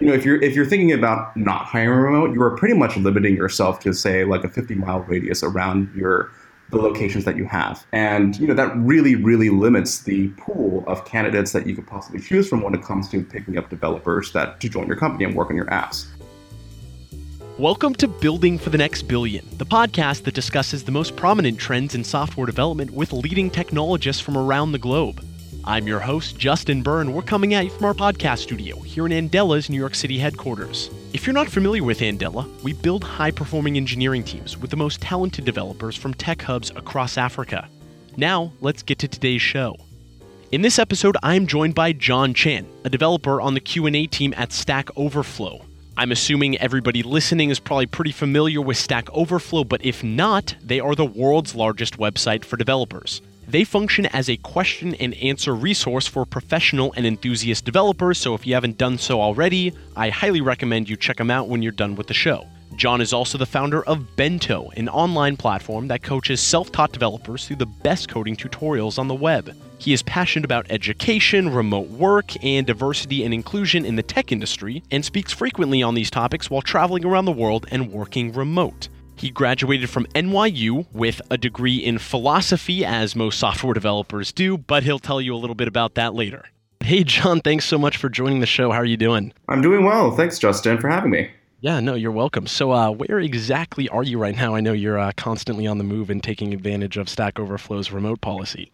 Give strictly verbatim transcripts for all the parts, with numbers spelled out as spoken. You know, if you're if you're thinking about not hiring remote, you are pretty much limiting yourself to, say, like a fifty mile radius around your the locations that you have. And, you know, that really, really limits the pool of candidates that you could possibly choose from when it comes to picking up developers that to join your company and work on your apps. Welcome to Building for the Next Billion, the podcast that discusses the most prominent trends in software development with leading technologists from around the globe. I'm your host, Justin Byrne. We're coming at you from our podcast studio here in Andela's New York City headquarters. If you're not familiar with Andela, we build high-performing engineering teams with the most talented developers from tech hubs across Africa. Now, let's get to today's show. In this episode, I'm joined by John Chan, a developer on the Q and A team at Stack Overflow. I'm assuming everybody listening is probably pretty familiar with Stack Overflow, but if not, they are the world's largest website for developers. They function as a question and answer resource for professional and enthusiast developers, so if you haven't done so already, I highly recommend you check them out when you're done with the show. John is also the founder of Bento, an online platform that coaches self-taught developers through the best coding tutorials on the web. He is passionate about education, remote work, and diversity and inclusion in the tech industry, and speaks frequently on these topics while traveling around the world and working remote. He graduated from N Y U with a degree in philosophy, as most software developers do, but he'll tell you a little bit about that later. Hey, John, thanks so much for joining the show. How are you doing? I'm doing well. Thanks, Justin, for having me. Yeah, no, you're welcome. So uh, where exactly are you right now? I know you're uh, constantly on the move and taking advantage of Stack Overflow's remote policy.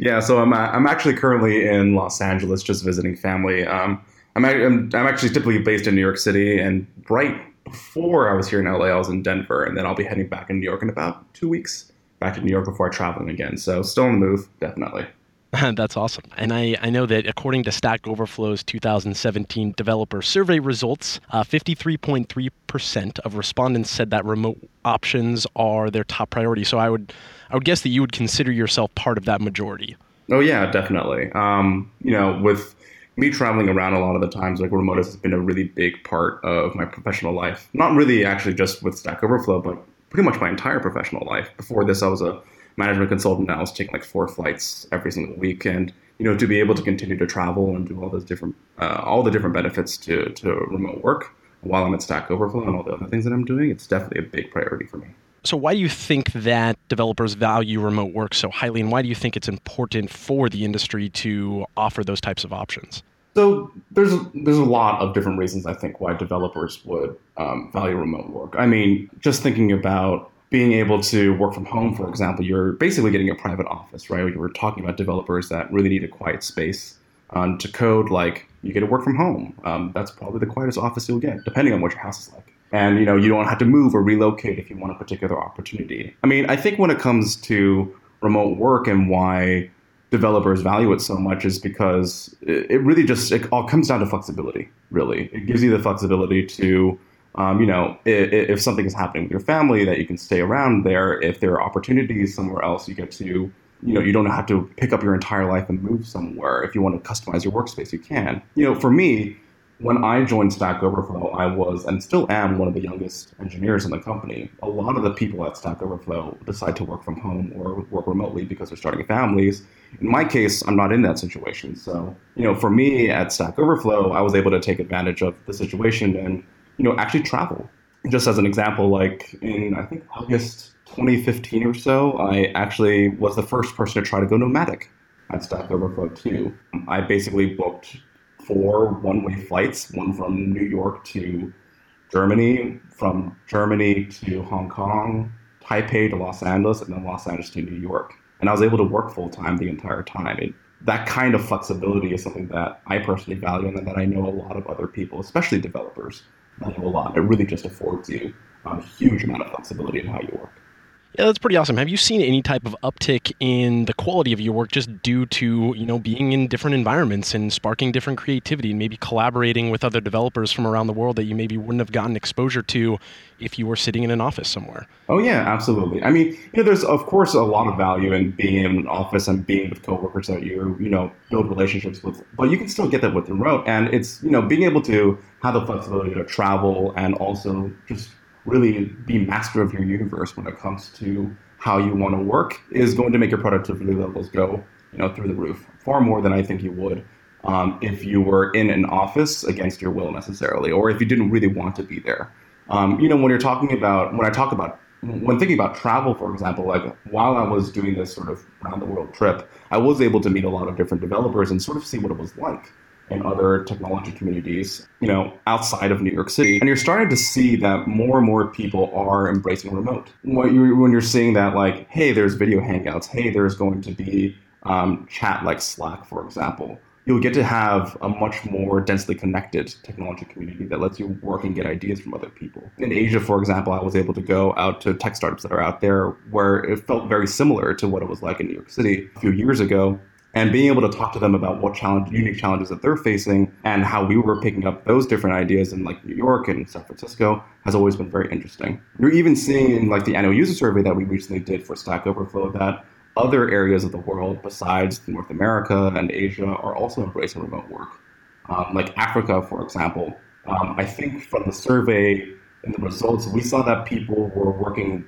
Yeah, so I'm uh, I'm actually currently in Los Angeles just visiting family. Um, I'm, I'm I'm actually typically based in New York City, and right before I was here in L A, I was in Denver, and then I'll be heading back in New York in about two weeks, back to New York before traveling again. So still on the move, definitely. That's awesome. And I, I know that according to Stack Overflow's two thousand seventeen developer survey results, uh, fifty-three point three percent of respondents said that remote options are their top priority. So I would I would guess that you would consider yourself part of that majority. Oh, yeah, definitely. Um, you know, with me traveling around a lot of the times, like remote has been a really big part of my professional life. Not really actually just with Stack Overflow, but pretty much my entire professional life. Before this, I was a management consultant. I was taking like four flights every single week, and you know, to be able to continue to travel and do all those different, uh, all the different benefits to to remote work while I'm at Stack Overflow and all the other things that I'm doing, it's definitely a big priority for me. So why do you think that developers value remote work so highly, and why do you think it's important for the industry to offer those types of options? So there's there's a lot of different reasons I think why developers would um, value remote work. I mean, just thinking about being able to work from home, for example, you're basically getting a private office, right? We were talking about developers that really need a quiet space um, to code. Like, you get to work from home. Um, that's probably the quietest office you'll get, depending on what your house is like. And, you know, you don't have to move or relocate if you want a particular opportunity. I mean, I think when it comes to remote work and why developers value it so much is because it really just, it all comes down to flexibility, really. It gives you the flexibility to Um, you know, if, if something is happening with your family, that you can stay around there. If there are opportunities somewhere else, you get to, you know, you don't have to pick up your entire life and move somewhere. If you want to customize your workspace, you can. You know, for me, when I joined Stack Overflow, I was and still am one of the youngest engineers in the company. A lot of the people at Stack Overflow decide to work from home or work remotely because they're starting families. In my case, I'm not in that situation. So, you know, for me at Stack Overflow, I was able to take advantage of the situation and, you know, actually travel. Just as an example, like in, I think, August twenty fifteen or so, I actually was the first person to try to go nomadic at Stack Overflow too. I basically booked four one-way flights, one from New York to Germany, from Germany to Hong Kong, Taipei to Los Angeles, and then Los Angeles to New York. And I was able to work full-time the entire time. It, that kind of flexibility is something that I personally value and that I know a lot of other people, especially developers, a lot. It really just affords you a huge amount of flexibility in how you work. Yeah, that's pretty awesome. Have you seen any type of uptick in the quality of your work just due to, you know, being in different environments and sparking different creativity and maybe collaborating with other developers from around the world that you maybe wouldn't have gotten exposure to if you were sitting in an office somewhere? Oh, yeah, absolutely. I mean, you know, there's, of course, a lot of value in being in an office and being with coworkers that you, you know, build relationships with, but you can still get that with remote. And it's, you know, being able to have the flexibility to travel and also just really be master of your universe when it comes to how you want to work is going to make your productivity levels go, you know, through the roof far more than I think you would um, if you were in an office against your will necessarily, or if you didn't really want to be there. Um, you know, when you're talking about, when I talk about, when thinking about travel, for example, like while I was doing this sort of round the world trip, I was able to meet a lot of different developers and sort of see what it was like in other technology communities, you know, outside of New York City. And you're starting to see that more and more people are embracing remote. When you're, when you're seeing that, like, hey, there's video hangouts, hey, there's going to be um, chat like Slack, for example, you'll get to have a much more densely connected technology community that lets you work and get ideas from other people. In Asia, for example, I was able to go out to tech startups that are out there where it felt very similar to what it was like in New York City a few years ago. And being able to talk to them about what challenge, unique challenges that they're facing and how we were picking up those different ideas in like New York and San Francisco has always been very interesting. You're even seeing in like the annual user survey that we recently did for Stack Overflow that other areas of the world besides North America and Asia are also embracing remote work. Um, like Africa, for example, um, I think from the survey and the results, we saw that people were working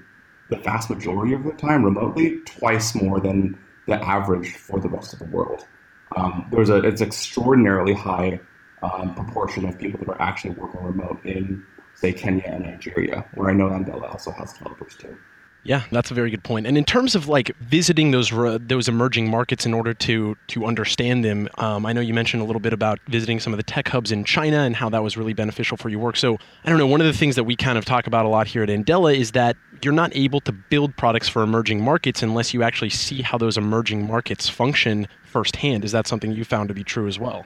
the vast majority of the time remotely, twice more than the average for the rest of the world. Um, there's a it's extraordinarily high um, proportion of people that are actually working remote in, say, Kenya and Nigeria, where I know Andela also has developers too. Yeah, that's a very good point. And in terms of like visiting those re- those emerging markets in order to to understand them, um, I know you mentioned a little bit about visiting some of the tech hubs in China and how that was really beneficial for your work. So I don't know, one of the things that we kind of talk about a lot here at Andela is that you're not able to build products for emerging markets unless you actually see how those emerging markets function firsthand. Is that something you found to be true as well?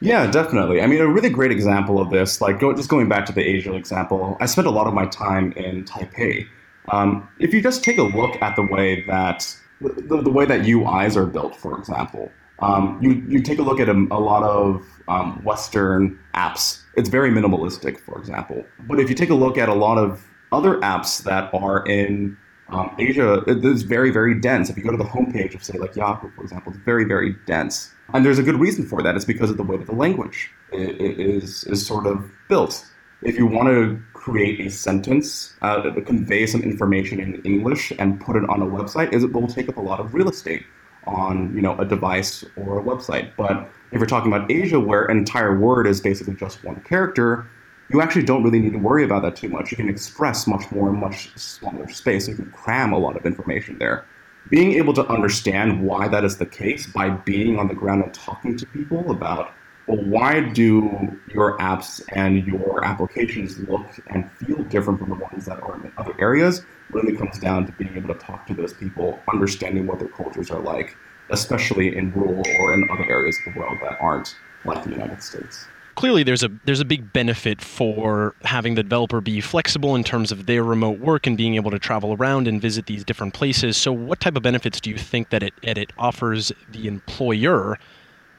Yeah, definitely. I mean, a really great example of this, like go, just going back to the Asia example, I spent a lot of my time in Taipei. Um, if you just take a look at the way that the, the way that U Is are built, for example, um, you, you take a look at a, a lot of um, Western apps. It's very minimalistic, for example. But if you take a look at a lot of other apps that are in um, Asia, it is very, very dense. If you go to the homepage of, say, like Yahoo, for example, it's very, very dense. And there's a good reason for that. It's because of the way that the language is is sort of built. If you want to create a sentence, uh, convey some information in English and put it on a website, it will take up a lot of real estate on, you know, a device or a website. But if you're talking about Asia, where an entire word is basically just one character, you actually don't really need to worry about that too much. You can express much more in much smaller space. You can cram a lot of information there. Being able to understand why that is the case by being on the ground and talking to people about, well, why do your apps and your applications look and feel different from the ones that are in other areas, really comes down to being able to talk to those people, understanding what their cultures are like, especially in rural or in other areas of the world that aren't like the United States. Clearly, there's a there's a big benefit for having the developer be flexible in terms of their remote work and being able to travel around and visit these different places. So what type of benefits do you think that it, that it offers the employer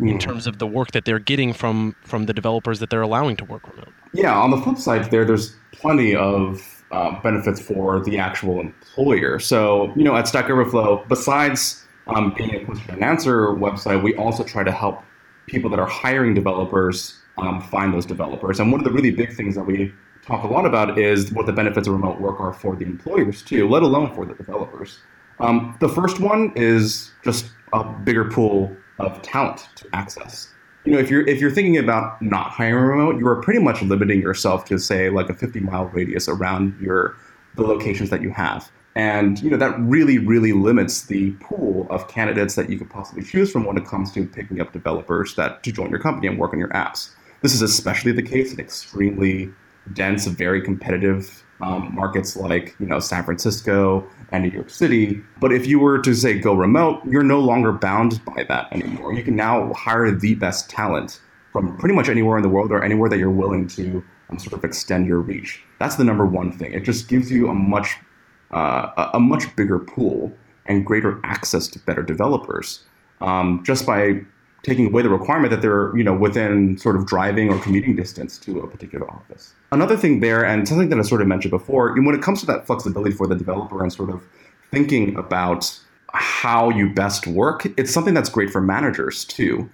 in terms of the work that they're getting from from the developers that they're allowing to work remote? Yeah, on the flip side there, there's plenty of uh, benefits for the actual employer. So, you know, at Stack Overflow, besides um, being a question and answer website, we also try to help people that are hiring developers um, find those developers. And one of the really big things that we talk a lot about is what the benefits of remote work are for the employers too, let alone for the developers. Um, the first one is just a bigger pool of talent to access. You know, if you're if you're thinking about not hiring remote, you are pretty much limiting yourself to, say, like a fifty mile radius around your the locations that you have. And, you know, that really, really limits the pool of candidates that you could possibly choose from when it comes to picking up developers that to join your company and work on your apps. This is especially the case in extremely dense, very competitive um, markets like, you know, San Francisco and New York City. But if you were to, say, go remote, you're no longer bound by that anymore. You can now hire the best talent from pretty much anywhere in the world or anywhere that you're willing to um, sort of extend your reach. That's the number one thing. It just gives you a much, uh, a much bigger pool and greater access to better developers um, just by taking away the requirement that they're, you know, within sort of driving or commuting distance to a particular office. Another thing there, and something that I sort of mentioned before, when it comes to that flexibility for the developer and sort of thinking about how you best work, it's something that's great for managers too.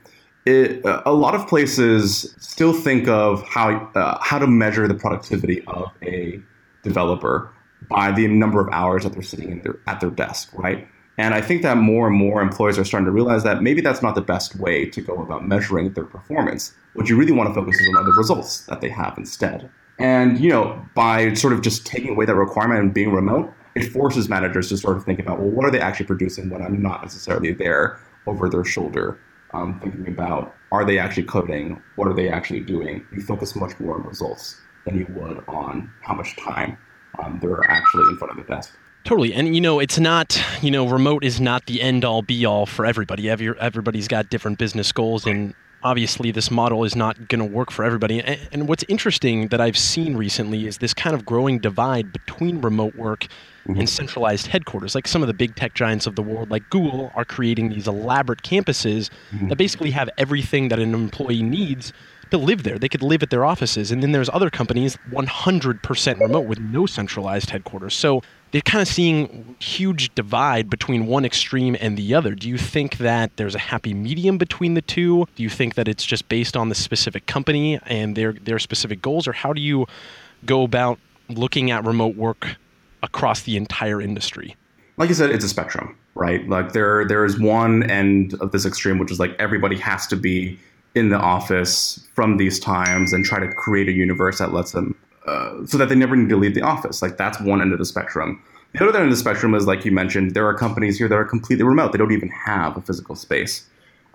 It, a lot of places still think of how uh, how to measure the productivity of a developer by the number of hours that they're sitting in their, at their desk, right? And I think that more and more employers are starting to realize that maybe that's not the best way to go about measuring their performance. What you really want to focus is on the results that they have instead. And, you know, by sort of just taking away that requirement and being remote, it forces managers to sort of think about, well, what are they actually producing when I'm not necessarily there over their shoulder, um, thinking about, are they actually coding? What are they actually doing? You focus much more on results than you would on how much time um, they're actually in front of the desk. Totally. And, you know, it's not, you know, remote is not the end all be all for everybody. Every, everybody's got different business goals. And obviously, this model is not going to work for everybody. And, and what's interesting that I've seen recently is this kind of growing divide between remote work mm-hmm. and centralized headquarters. Like some of the big tech giants of the world, like Google, are creating these elaborate campuses mm-hmm. that basically have everything that an employee needs to live there. They could live at their offices. And then there's other companies one hundred percent remote with no centralized headquarters. So they're kind of seeing huge divide between one extreme and the other. Do you think that there's a happy medium between the two? Do you think that it's just based on the specific company and their their specific goals? Or how do you go about looking at remote work across the entire industry? Like I said, it's a spectrum, right? Like there there is one end of this extreme, which is like everybody has to be in the office from these times and try to create a universe that lets them uh, so that they never need to leave the office. Like that's one end of the spectrum. The other end of the spectrum is, like you mentioned, there are companies here that are completely remote. They don't even have a physical space.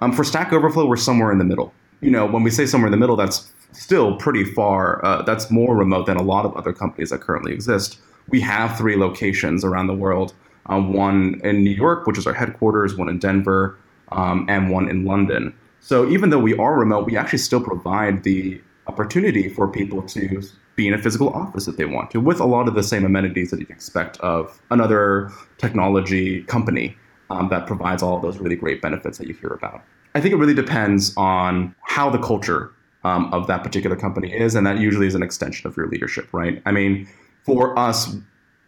Um, for Stack Overflow, we're somewhere in the middle. You know, when we say somewhere in the middle, that's still pretty far. Uh, that's more remote than a lot of other companies that currently exist. We have three locations around the world. Uh, one in New York, which is our headquarters, one in Denver, um, and one in London. So even though we are remote, we actually still provide the opportunity for people to be in a physical office if they want to, with a lot of the same amenities that you'd expect of another technology company um, that provides all of those really great benefits that you hear about. I think it really depends on how the culture um, of that particular company is, and that usually is an extension of your leadership, right? I mean, for us,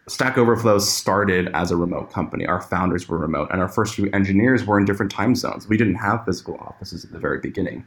Stack Overflow started as a remote company. Our founders were remote, and our first few engineers were in different time zones. We didn't have physical offices at the very beginning.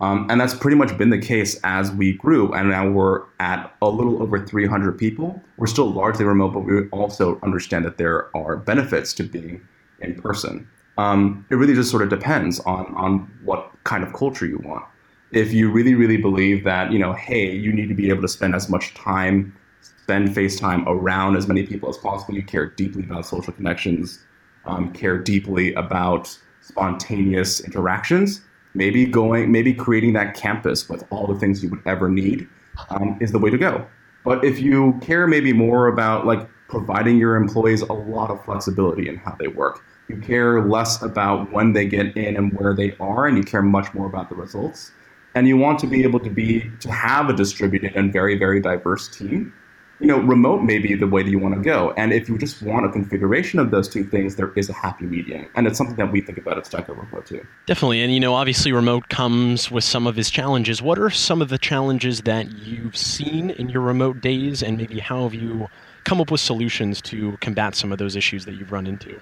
Um, and that's pretty much been the case as we grew. And now we're at a little over three hundred people. We're still largely remote, but we also understand that there are benefits to being in person. Um, it really just sort of depends on, on what kind of culture you want. If you really, really believe that, you know, hey, you need to be able to spend as much time spend FaceTime around as many people as possible. You care deeply about social connections, um, care deeply about spontaneous interactions. Maybe going, maybe creating that campus with all the things you would ever need um, is the way to go. But if you care maybe more about like providing your employees a lot of flexibility in how they work, you care less about when they get in and where they are, and you care much more about the results. And you want to be able to be to have a distributed and very, very diverse team. You know, remote may be the way that you want to go. And if you just want a configuration of those two things, there is a happy medium. And it's something that we think about at Stack Overflow too. Definitely. And, you know, obviously remote comes with some of its challenges. What are some of the challenges that you've seen in your remote days? And maybe how have you come up with solutions to combat some of those issues that you've run into?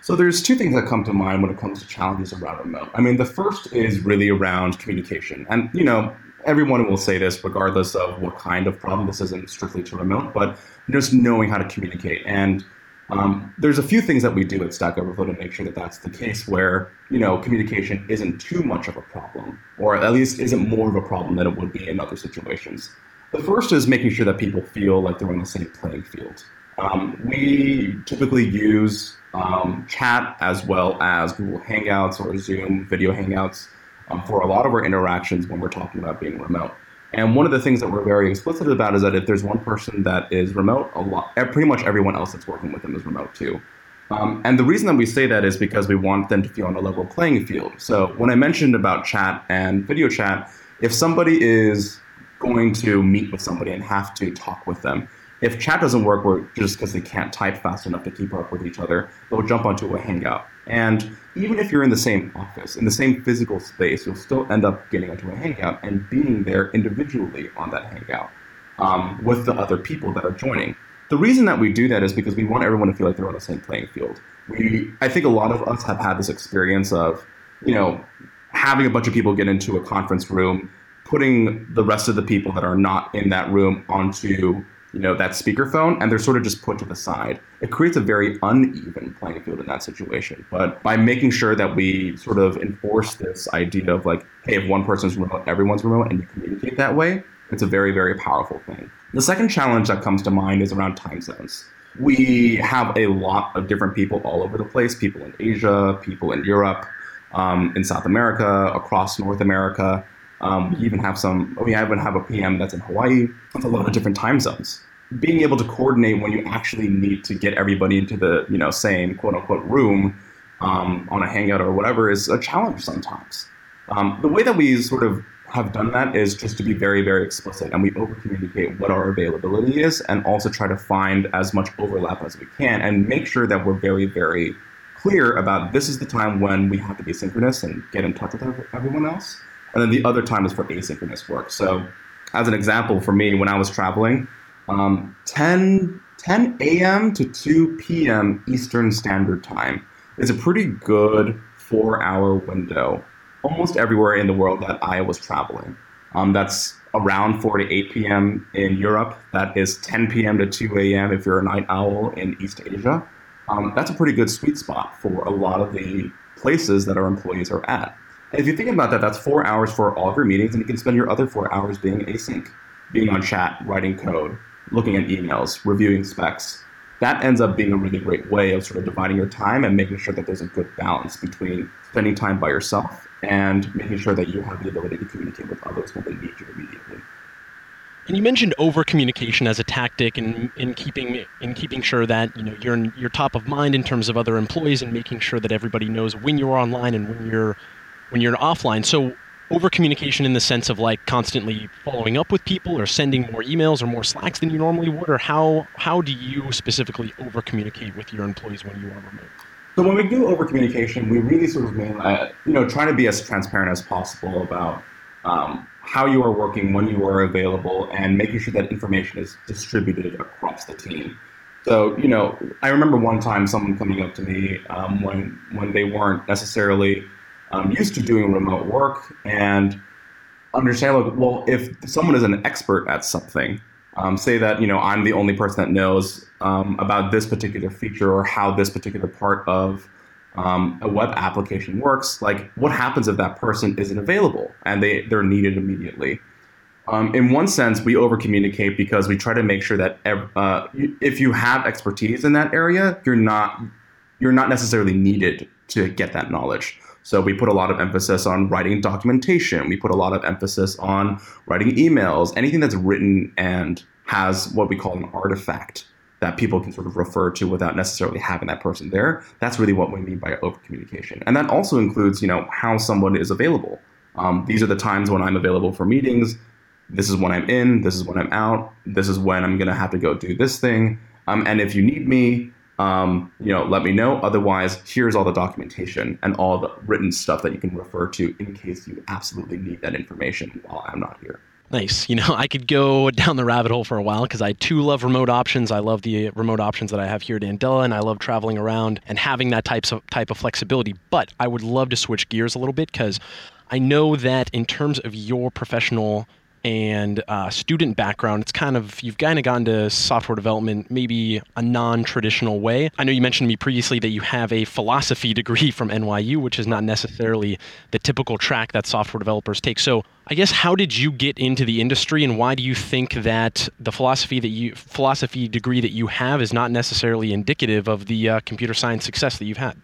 So there's two things that come to mind when it comes to challenges around remote. I mean, the first is really around communication. And, you know, everyone will say this regardless of what kind of problem. This isn't strictly to remote, but just knowing how to communicate. And um, there's a few things that we do at Stack Overflow to make sure that that's the case where, you know, communication isn't too much of a problem, or at least isn't more of a problem than it would be in other situations. The first is making sure that people feel like they're on the same playing field. Um, we typically use um, chat as well as Google Hangouts or Zoom video Hangouts Um, for a lot of our interactions when we're talking about being remote. And one of the things that we're very explicit about is that if there's one person that is remote, a lot, pretty much everyone else that's working with them is remote too. Um, and the reason that we say that is because we want them to feel on a level playing field. So when I mentioned about chat and video chat, if somebody is going to meet with somebody and have to talk with them, if chat doesn't work, we're just because they can't type fast enough to keep up with each other, they'll jump onto a Hangout. And even if you're in the same office, in the same physical space, you'll still end up getting onto a Hangout and being there individually on that Hangout um, with the other people that are joining. The reason that we do that is because we want everyone to feel like they're on the same playing field. We, I think a lot of us have had this experience of, you know, having a bunch of people get into a conference room, putting the rest of the people that are not in that room onto you know, that speakerphone, and they're sort of just put to the side. It creates a very uneven playing field in that situation. But by making sure that we sort of enforce this idea of like, hey, if one person's remote, everyone's remote, and you communicate that way, it's a very, very powerful thing. The second challenge that comes to mind is around time zones. We have a lot of different people all over the place, people in Asia, people in Europe, um, in South America, across North America. Um, we even have some, we even have a P M that's in Hawaii. That's a lot of different time zones. Being able to coordinate when you actually need to get everybody into the, you know, same quote unquote room um, on a hangout or whatever is a challenge sometimes. Um, the way that we sort of have done that is just to be very, very explicit, and we over communicate what our availability is and also try to find as much overlap as we can and make sure that we're very, very clear about this is the time when we have to be synchronous and get in touch with everyone else. And then the other time is for asynchronous work. So as an example, for me, when I was traveling, um, ten a.m. to two p.m. Eastern Standard Time is a pretty good four-hour window almost everywhere in the world that I was traveling. Um, that's around four to eight p.m. in Europe. That is ten p.m. to two a.m. if you're a night owl in East Asia. Um, that's a pretty good sweet spot for a lot of the places that our employees are at. If you think about that, that's four hours for all of your meetings, and you can spend your other four hours being async, being on chat, writing code, looking at emails, reviewing specs. That ends up being a really great way of sort of dividing your time and making sure that there's a good balance between spending time by yourself and making sure that you have the ability to communicate with others when they need you immediately. And you mentioned over-communication as a tactic in, in keeping in keeping sure that, you know, you're you're top of mind in terms of other employees and making sure that everybody knows when you're online and when you're when you're offline. So over-communication in the sense of like constantly following up with people or sending more emails or more Slacks than you normally would, or how how do you specifically over-communicate with your employees when you are remote? So when we do over-communication, we really sort of mean, uh, you know, trying to be as transparent as possible about um, how you are working, when you are available, and making sure that information is distributed across the team. So, you know, I remember one time someone coming up to me um, when when they weren't necessarily um, used to doing remote work and understand, like, well, if someone is an expert at something, Um, say that, you know, I'm the only person that knows um, about this particular feature or how this particular part of um, a web application works. Like, what happens if that person isn't available and they, they're needed immediately? Um, in one sense, we over-communicate because we try to make sure that ev- uh, if you have expertise in that area, you're not you're not necessarily needed to get that knowledge. So we put a lot of emphasis on writing documentation. We put a lot of emphasis on writing emails, anything that's written and has what we call an artifact that people can sort of refer to without necessarily having that person there. That's really what we mean by over-communication. And that also includes, you know, how someone is available. Um, these are the times when I'm available for meetings. This is when I'm in. This is when I'm out. This is when I'm going to have to go do this thing. Um, and if you need me, Um, you know, let me know. Otherwise, here's all the documentation and all the written stuff that you can refer to in case you absolutely need that information while I'm not here. Nice. You know, I could go down the rabbit hole for a while because I too love remote options. I love the remote options that I have here at Andela, and I love traveling around and having that type of, type of flexibility. But I would love to switch gears a little bit because I know that in terms of your professional and uh, student background, it's kind of, you've kind of gotten to software development maybe a non-traditional way. I know you mentioned to me previously that you have a philosophy degree from N Y U, which is not necessarily the typical track that software developers take. So I guess, how did you get into the industry, and why do you think that the philosophy that you philosophy degree that you have is not necessarily indicative of the uh, computer science success that you've had?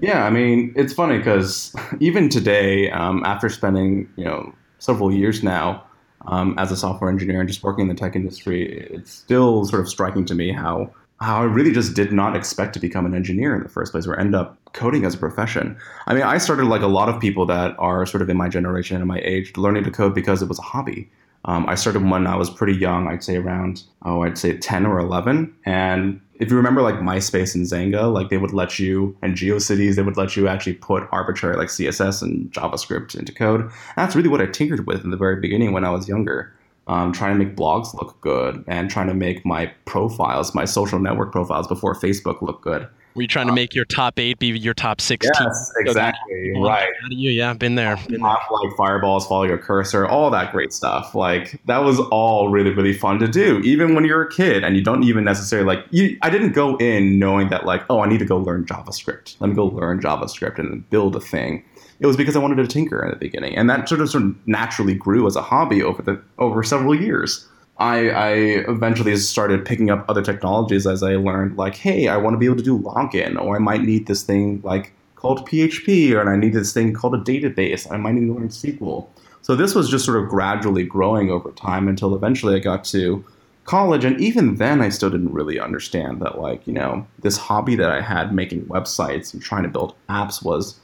Yeah, I mean, it's funny because even today, um, after spending, you know, several years now, Um, as a software engineer and just working in the tech industry, it's still sort of striking to me how how I really just did not expect to become an engineer in the first place or end up coding as a profession. I mean, I started like a lot of people that are sort of in my generation and my age, learning to code because it was a hobby. Um, I started when I was pretty young, I'd say around, oh, I'd say ten or eleven. And if you remember like MySpace and Zanga, like they would let you, and GeoCities, they would let you actually put arbitrary like C S S and JavaScript into code. And that's really what I tinkered with in the very beginning when I was younger, um, trying to make blogs look good and trying to make my profiles, my social network profiles before Facebook look good. where you're trying to make your top eight be your top sixteen. Yes, exactly. So right. Out of you. Yeah, been there. Been there. Like fireballs, follow your cursor, all that great stuff. Like that was all really, really fun to do, even when you're a kid and you don't even necessarily like you. I didn't go in knowing that like, oh, I need to go learn JavaScript. Let me go learn JavaScript and build a thing. It was because I wanted to tinker in the beginning, and that sort of sort of naturally grew as a hobby over the over several years. I, I eventually started picking up other technologies as I learned, like, hey, I want to be able to do login, or I might need this thing like called P H P, or and I need this thing called a database, and I might need to learn S Q L. So this was just sort of gradually growing over time until eventually I got to college, and even then I still didn't really understand that, like, you know, this hobby that I had making websites and trying to build apps was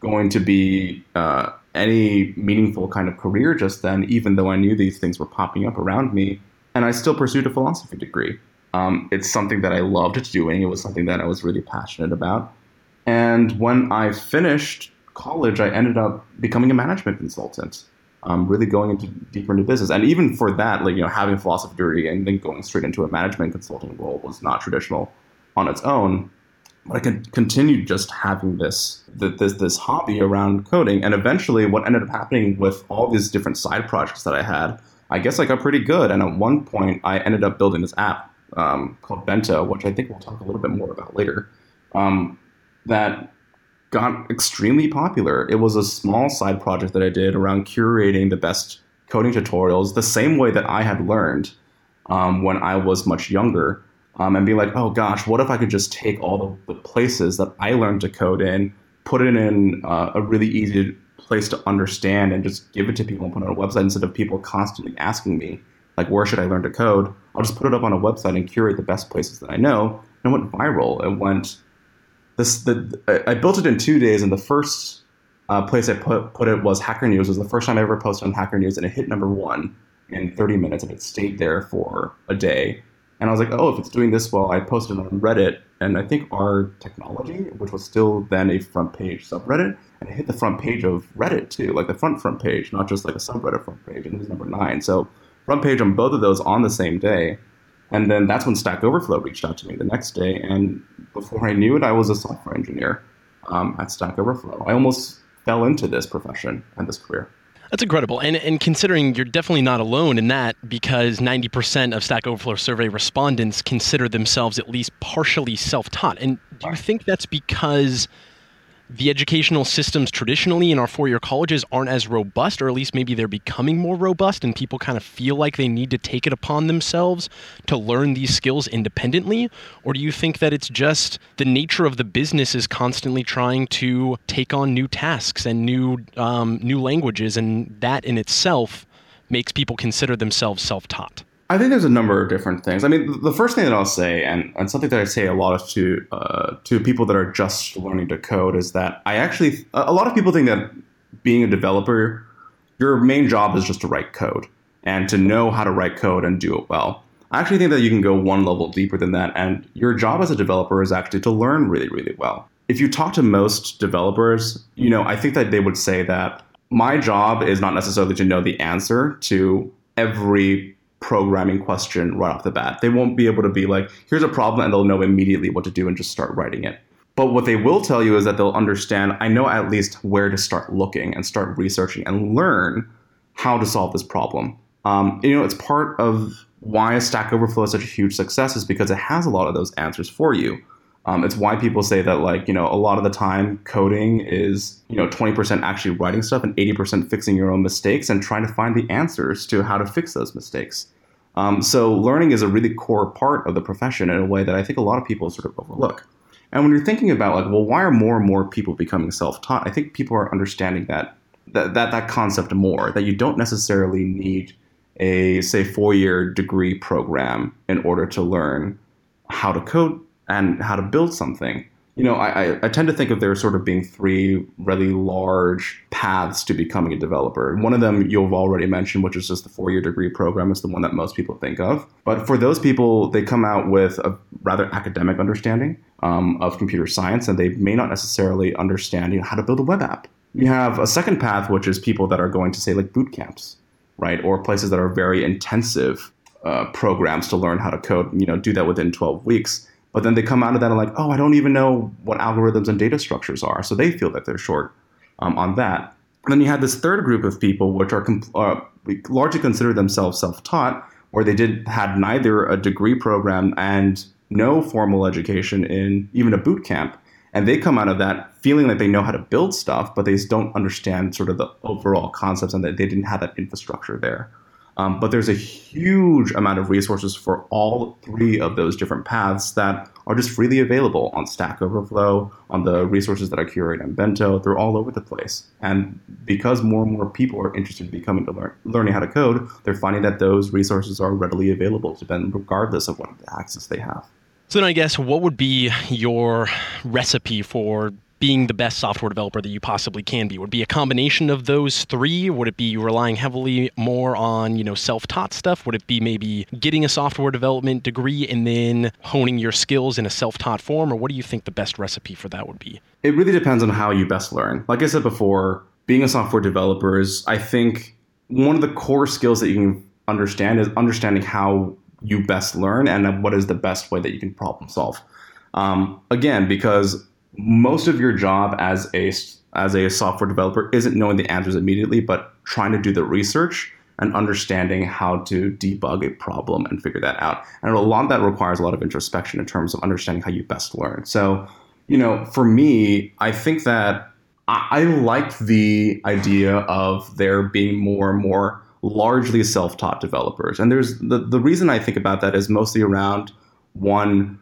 going to be uh, any meaningful kind of career just then, even though I knew these things were popping up around me. And I still pursued a philosophy degree. Um, it's something that I loved doing. It was something that I was really passionate about. And when I finished college, I ended up becoming a management consultant, um, really going into deeper into business. And even for that, like, you know, having a philosophy degree and then going straight into a management consulting role was not traditional on its own. But I could continue just having this, this this hobby around coding. And eventually what ended up happening with all these different side projects that I had, I guess I got pretty good. And at one point, I ended up building this app um, called Bento, which I think we'll talk a little bit more about later, um, that got extremely popular. It was a small side project that I did around curating the best coding tutorials the same way that I had learned um, when I was much younger. Um, and be like, oh gosh, what if I could just take all the, the places that I learned to code in, put it in uh, a really easy place to understand, and just give it to people and put it on a website instead of people constantly asking me, like, where should I learn to code? I'll just put it up on a website and curate the best places that I know. And it went viral. It went this. The, I built it in two days, and the first uh, place I put put it was Hacker News. It was the first time I ever posted on Hacker News, and it hit number one in thirty minutes, and it stayed there for a day. And I was like, oh, if it's doing this well, I posted on Reddit, and I think our technology, which was still then a front page subreddit, and I hit the front page of Reddit too, like the front front page, not just like a subreddit front page, and it was number nine. So front page on both of those on the same day. And then that's when Stack Overflow reached out to me the next day. And before I knew it, I was a software engineer um, at Stack Overflow. I almost fell into this profession and this career. That's incredible. And and considering you're definitely not alone in that, because ninety percent of Stack Overflow survey respondents consider themselves at least partially self-taught. And do you think that's because the educational systems traditionally in our four-year colleges aren't as robust, or at least maybe they're becoming more robust, and people kind of feel like they need to take it upon themselves to learn these skills independently? Or do you think that it's just the nature of the business is constantly trying to take on new tasks and new um, new languages, and that in itself makes people consider themselves self-taught? I think there's a number of different things. I mean, the first thing that I'll say, and, and something that I say a lot of to uh, to people that are just learning to code, is that I actually, a lot of people think that being a developer, your main job is just to write code and to know how to write code and do it well. I actually think that you can go one level deeper than that, and your job as a developer is actually to learn really, really well. If you talk to most developers, you know, I think that they would say that my job is not necessarily to know the answer to every programming question right off the bat. They won't be able to be like, here's a problem, and they'll know immediately what to do and just start writing it. But what they will tell you is that they'll understand, I know at least where to start looking and start researching and learn how to solve this problem. Um, you know, it's part of why Stack Overflow is such a huge success, is because it has a lot of those answers for you. Um, it's why people say that, like, you know, a lot of the time coding is, you know, twenty percent actually writing stuff and eighty percent fixing your own mistakes and trying to find the answers to how to fix those mistakes. Um, so learning is a really core part of the profession in a way that I think a lot of people sort of overlook. And when you're thinking about, like, well, why are more and more people becoming self-taught? I think people are understanding that that that, that concept more, that you don't necessarily need a, say, four-year degree program in order to learn how to code and how to build something. You know, I, I tend to think of there sort of being three really large paths to becoming a developer. One of them you've already mentioned, which is just the four-year degree program, is the one that most people think of. But for those people, they come out with a rather academic understanding um, of computer science, and they may not necessarily understand, you know, how to build a web app. You have a second path, which is people that are going to, say, like boot camps, right? Or places that are very intensive uh, programs to learn how to code, you know, do that within twelve weeks. But then they come out of that and like, oh, I don't even know what algorithms and data structures are. So they feel that they're short um, on that. And then you had this third group of people, which are comp- uh, largely consider themselves self-taught, where they did had neither a degree program and no formal education in even a boot camp. And they come out of that feeling like they know how to build stuff, but they don't understand sort of the overall concepts and that they didn't have that infrastructure there. Um, but there's a huge amount of resources for all three of those different paths that are just freely available on Stack Overflow, on the resources that I curate on Bento. They're all over the place. And because more and more people are interested in becoming to learn, learning how to code, they're finding that those resources are readily available to them regardless of what access they have. So then I guess what would be your recipe for being the best software developer that you possibly can be? Would it be a combination of those three? Would it be relying heavily more on, you know, self-taught stuff? Would it be maybe getting a software development degree and then honing your skills in a self-taught form? Or what do you think the best recipe for that would be? It really depends on how you best learn. Like I said before, being a software developer is, I think, one of the core skills that you can understand is understanding how you best learn and what is the best way that you can problem solve. Um, again, because most of your job as a as a software developer isn't knowing the answers immediately, but trying to do the research and understanding how to debug a problem and figure that out. And a lot of that requires a lot of introspection in terms of understanding how you best learn. So, you know, for me, I think that I, I like the idea of there being more and more largely self-taught developers. And there's the, the reason I think about that is mostly around, one,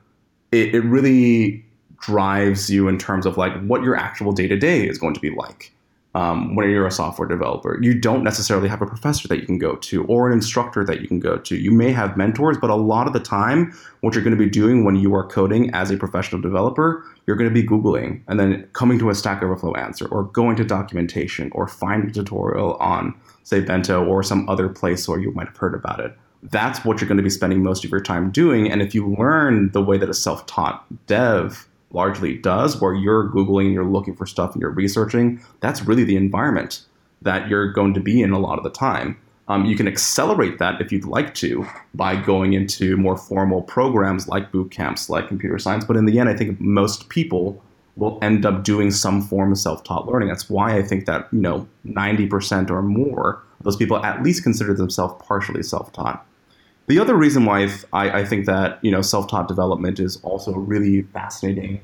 it, it really drives you in terms of like what your actual day-to-day is going to be like um, when you're a software developer. You don't necessarily have a professor that you can go to or an instructor that you can go to. You may have mentors, but a lot of the time, what you're going to be doing when you are coding as a professional developer, you're going to be Googling and then coming to a Stack Overflow answer or going to documentation or find a tutorial on say Bento or some other place where you might have heard about it. That's what you're going to be spending most of your time doing. And if you learn the way that a self-taught dev largely does, where you're Googling and you're looking for stuff and you're researching, that's really the environment that you're going to be in a lot of the time. Um, you can accelerate that if you'd like to by going into more formal programs like boot camps, like computer science. But in the end, I think most people will end up doing some form of self-taught learning. That's why I think that, you know, ninety percent or more of those people at least consider themselves partially self-taught. The other reason why I, I think that, you know, self-taught development is also a really fascinating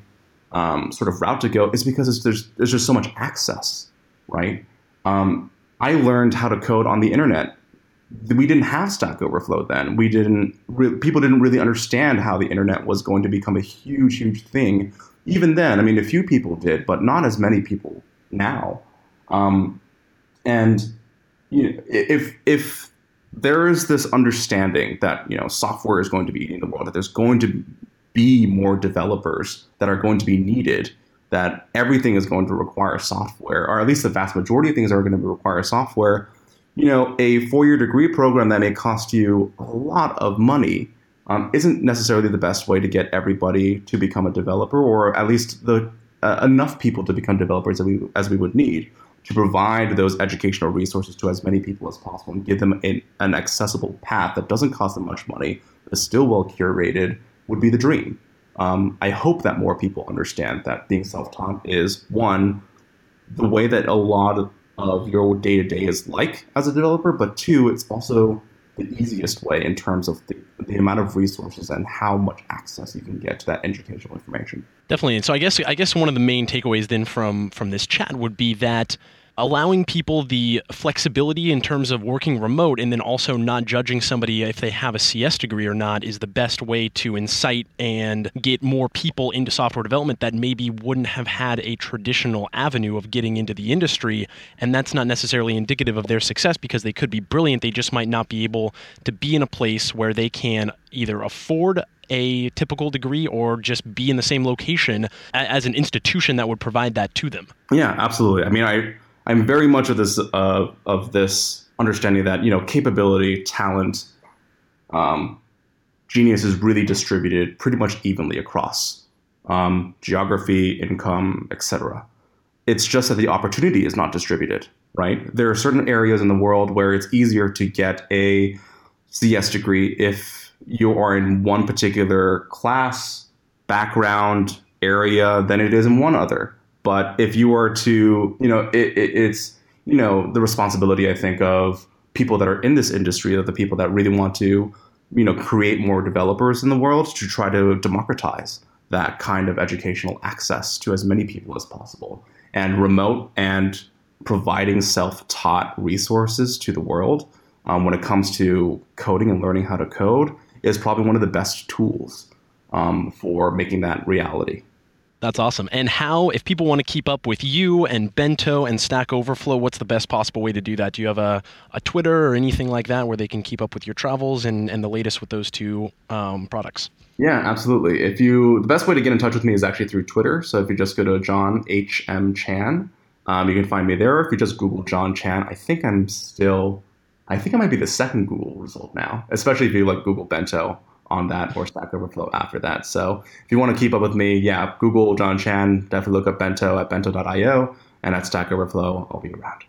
um, sort of route to go is because it's, there's there's just so much access, right? Um, I learned how to code on the internet. We didn't have Stack Overflow then. We didn't. Re- people didn't really understand how the internet was going to become a huge, huge thing. Even then, I mean, a few people did, but not as many people now. Um, and you know, if if there is this understanding that, you know, software is going to be eating the world, that there's going to be more developers that are going to be needed, that everything is going to require software, or at least the vast majority of things are going to require software, you know, a four-year degree program that may cost you a lot of money Um, isn't necessarily the best way to get everybody to become a developer, or at least the uh, enough people to become developers as we, as we would need to provide those educational resources to as many people as possible and give them an, an accessible path that doesn't cost them much money, but is still well curated, would be the dream. Um, I hope that more people understand that being self-taught is, one, the way that a lot of your day-to-day is like as a developer, but two, it's also the easiest way in terms of the, the amount of resources and how much access you can get to that educational information. Definitely. And so I guess I guess one of the main takeaways then from from this chat would be that allowing people the flexibility in terms of working remote and then also not judging somebody if they have a C S degree or not is the best way to incite and get more people into software development that maybe wouldn't have had a traditional avenue of getting into the industry. And that's not necessarily indicative of their success because they could be brilliant. They just might not be able to be in a place where they can either afford a typical degree or just be in the same location as an institution that would provide that to them. Yeah, absolutely. I mean, I... I'm very much of this uh, of this understanding that, you know, capability, talent, um, genius is really distributed pretty much evenly across um, geography, income, et cetera. It's just that the opportunity is not distributed, right? There are certain areas in the world where it's easier to get a C S degree if you are in one particular class background area than it is in one other. But if you are to, you know, it, it, it's, you know, the responsibility, I think, of people that are in this industry, that the people that really want to, you know, create more developers in the world to try to democratize that kind of educational access to as many people as possible. And remote and providing self-taught resources to the world um, when it comes to coding and learning how to code is probably one of the best tools um, for making that reality. That's awesome. And how, if people want to keep up with you and Bento and Stack Overflow, what's the best possible way to do that? Do you have a, a Twitter or anything like that where they can keep up with your travels and, and the latest with those two um, products? Yeah, absolutely. If you, the best way to get in touch with me is actually through Twitter. So if you just go to John H M Chan, um, you can find me there. If you just Google John Chan, I think I'm still, I think I might be the second Google result now, especially if you like Google Bento on that or Stack Overflow after that. So if you want to keep up with me, yeah, Google John Chan, definitely look up Bento at bento dot io, and at Stack Overflow, I'll be around.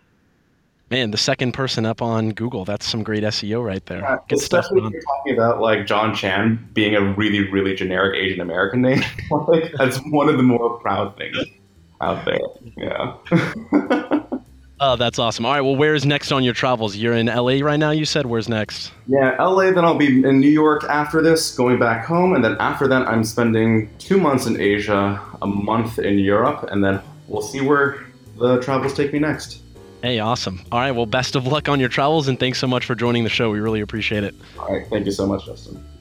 Man, the second person up on Google, that's some great S E O right there. Yeah, good stuff. Especially if you're talking about like John Chan being a really, really generic Asian American name. Like, that's one of the more proud things out there. Yeah. Oh, that's awesome. All right. Well, where's next on your travels? You're in L A right now, you said? Where's next? Yeah, L A. Then I'll be in New York after this, going back home. And then after that, I'm spending two months in Asia, a month in Europe. And then we'll see where the travels take me next. Hey, awesome. All right. Well, best of luck on your travels. And thanks so much for joining the show. We really appreciate it. All right. Thank you so much, Justin.